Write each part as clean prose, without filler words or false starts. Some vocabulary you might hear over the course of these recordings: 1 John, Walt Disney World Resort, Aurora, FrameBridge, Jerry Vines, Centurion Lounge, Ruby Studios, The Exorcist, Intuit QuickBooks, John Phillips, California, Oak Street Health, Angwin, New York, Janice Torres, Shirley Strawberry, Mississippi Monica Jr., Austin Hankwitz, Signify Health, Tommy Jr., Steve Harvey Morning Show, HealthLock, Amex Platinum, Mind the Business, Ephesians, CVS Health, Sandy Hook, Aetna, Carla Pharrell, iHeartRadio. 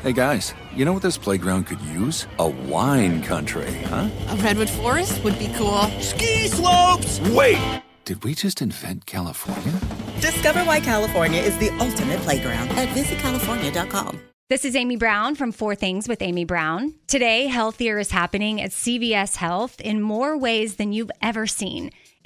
Hey guys, you know what this playground could use? A wine country, huh? A redwood forest would be cool. Ski slopes! Wait! Did we just invent California? Discover why California is the ultimate playground at visitcalifornia.com. This is Amy Brown from Four Things with Amy Brown. Today, healthier is happening at CVS Health in more ways than you've ever seen.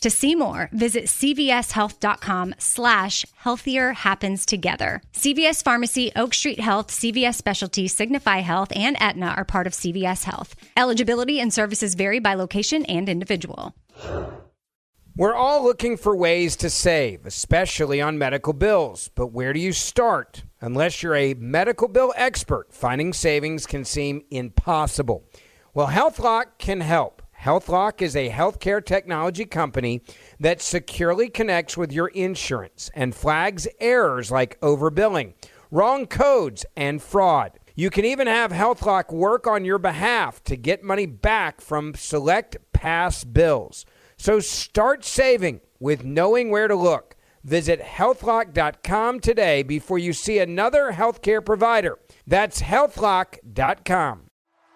To see more, visit cvshealth.com/healthierhappenstogether. CVS Pharmacy, Oak Street Health, CVS Specialty, Signify Health, and Aetna are part of CVS Health. Eligibility and services vary by location and individual. We're all looking for ways to save, especially on medical bills. But where do you start? Unless you're a medical bill expert, finding savings can seem impossible. Well, HealthLock can help. HealthLock is a healthcare technology company that securely connects with your insurance and flags errors like overbilling, wrong codes, and fraud. You can even have HealthLock work on your behalf to get money back from select past bills. So start saving with knowing where to look. Visit HealthLock.com today before you see another healthcare provider. That's HealthLock.com.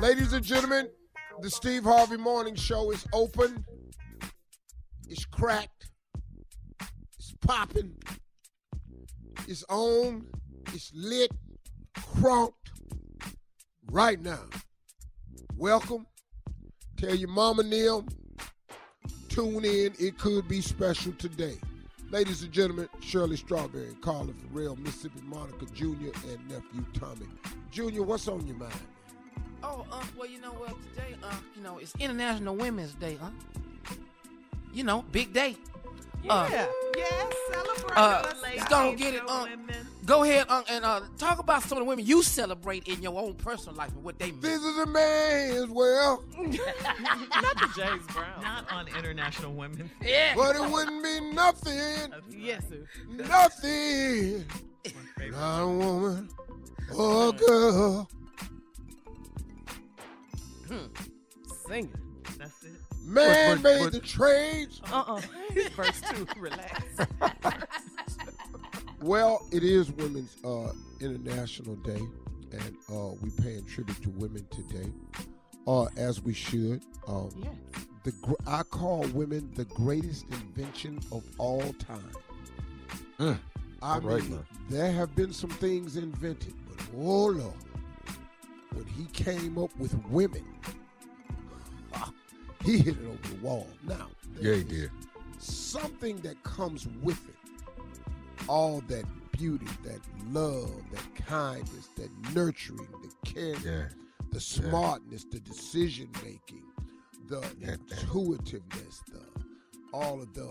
Ladies and gentlemen, the Steve Harvey Morning Show is open, it's cracked, it's popping, it's on, it's lit, cronked right now. Welcome. Tell your mama Neil, tune in, it could be special today. Ladies and gentlemen, Shirley Strawberry, Carla Pharrell, Mississippi Monica Jr., and nephew Tommy Jr., what's on your mind? Oh, well, you know what, today, it's International Women's Day, huh? You know, big day. Yeah, celebrate the ladies. Go get it, go ahead, and talk about some of the women you celebrate in your own personal life and what they mean. This is a man as well. Not the James Brown. Not on International Women's Day. Yeah. But it wouldn't be nothing. Yes, sir. Nothing. Not a woman or a girl. Singing. That's it. Man made the trades. Verse 2, relax. Well, it is Women's International Day, and we're paying tribute to women today, as we should. Yes. I call women the greatest invention of all time. There have been some things invented, but oh Lord, when he came up with women, he hit it over the wall. Now, yeah, he did. Something that comes with it, all that beauty, that love, that kindness, that nurturing, the caring, the smartness, the decision making, the intuitiveness, all of the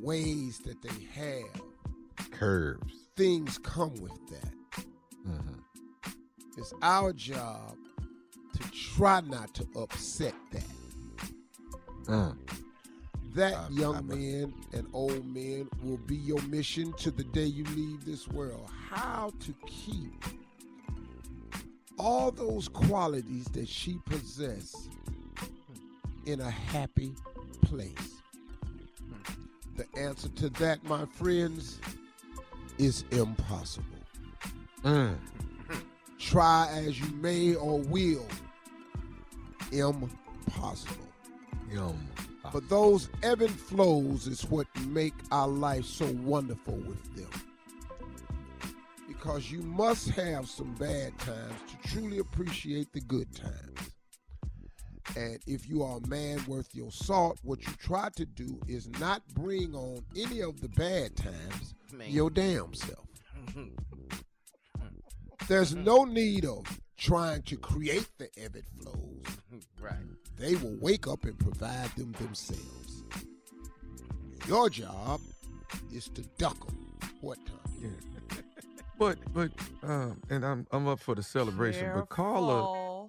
ways that they have. Curves. Things come with that. Mm-hmm. It's our job to try not to upset that. Young men and old men will be your mission to the day you leave this world. How to keep all those qualities that she possessed in a happy place? The answer to that, my friends, is impossible. Try as you may or will, impossible. But those ebb and flows is what make our life so wonderful with them. Because you must have some bad times to truly appreciate the good times. And if you are a man worth your salt, what you try to do is not bring on any of the bad times your damn self. There's no need of trying to create the ebb and flows. Right. They will wake up and provide them themselves. Your job is to duck them. What time? Yeah. But I'm up for the celebration. Careful.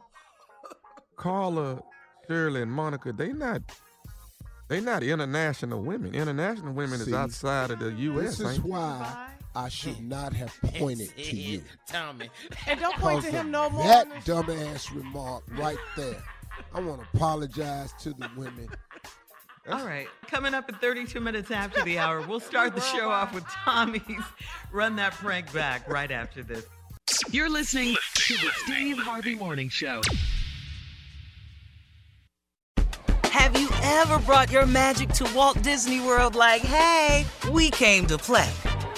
But Carla, Shirley, and Monica, they not international women. International women is outside of the U.S. This is why I should not have pointed to you. Tommy. And don't point to him no more. That dumbass remark right there. I want to apologize to the women. All right. Coming up at 32 minutes after the hour, we'll start the show off with Tommy's Run That Prank Back right after this. You're listening to the Steve Harvey Morning Show. Have you ever brought your magic to Walt Disney World like, hey, we came to play?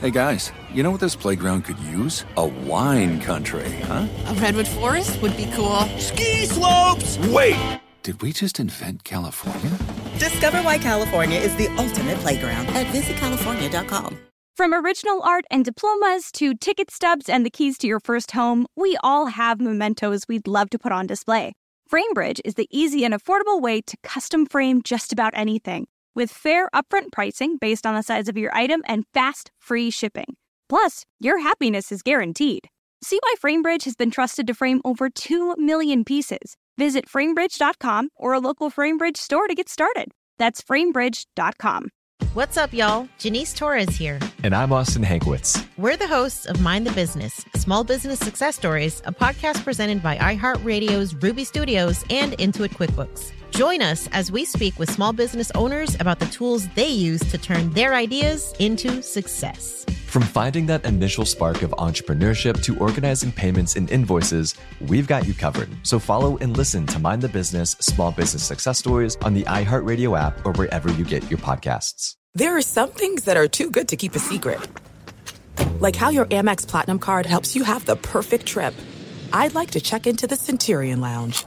Hey, guys, you know what this playground could use? A wine country, huh? A redwood forest would be cool. Ski slopes! Wait! Did we just invent California? Discover why California is the ultimate playground at visitcalifornia.com. From original art and diplomas to ticket stubs and the keys to your first home, we all have mementos we'd love to put on display. FrameBridge is the easy and affordable way to custom frame just about anything, with fair upfront pricing based on the size of your item and fast, free shipping. Plus, your happiness is guaranteed. See why FrameBridge has been trusted to frame over 2 million pieces. Visit framebridge.com or a local FrameBridge store to get started. That's framebridge.com. What's up, y'all? Janice Torres here. And I'm Austin Hankwitz. We're the hosts of Mind the Business, Small Business Success Stories, a podcast presented by iHeartRadio's Ruby Studios and Intuit QuickBooks. Join us as we speak with small business owners about the tools they use to turn their ideas into success. From finding that initial spark of entrepreneurship to organizing payments and invoices, we've got you covered. So follow and listen to Mind the Business Small Business Success Stories on the iHeartRadio app or wherever you get your podcasts. There are some things that are too good to keep a secret. Like how your Amex Platinum card helps you have the perfect trip. I'd like to check into the Centurion Lounge.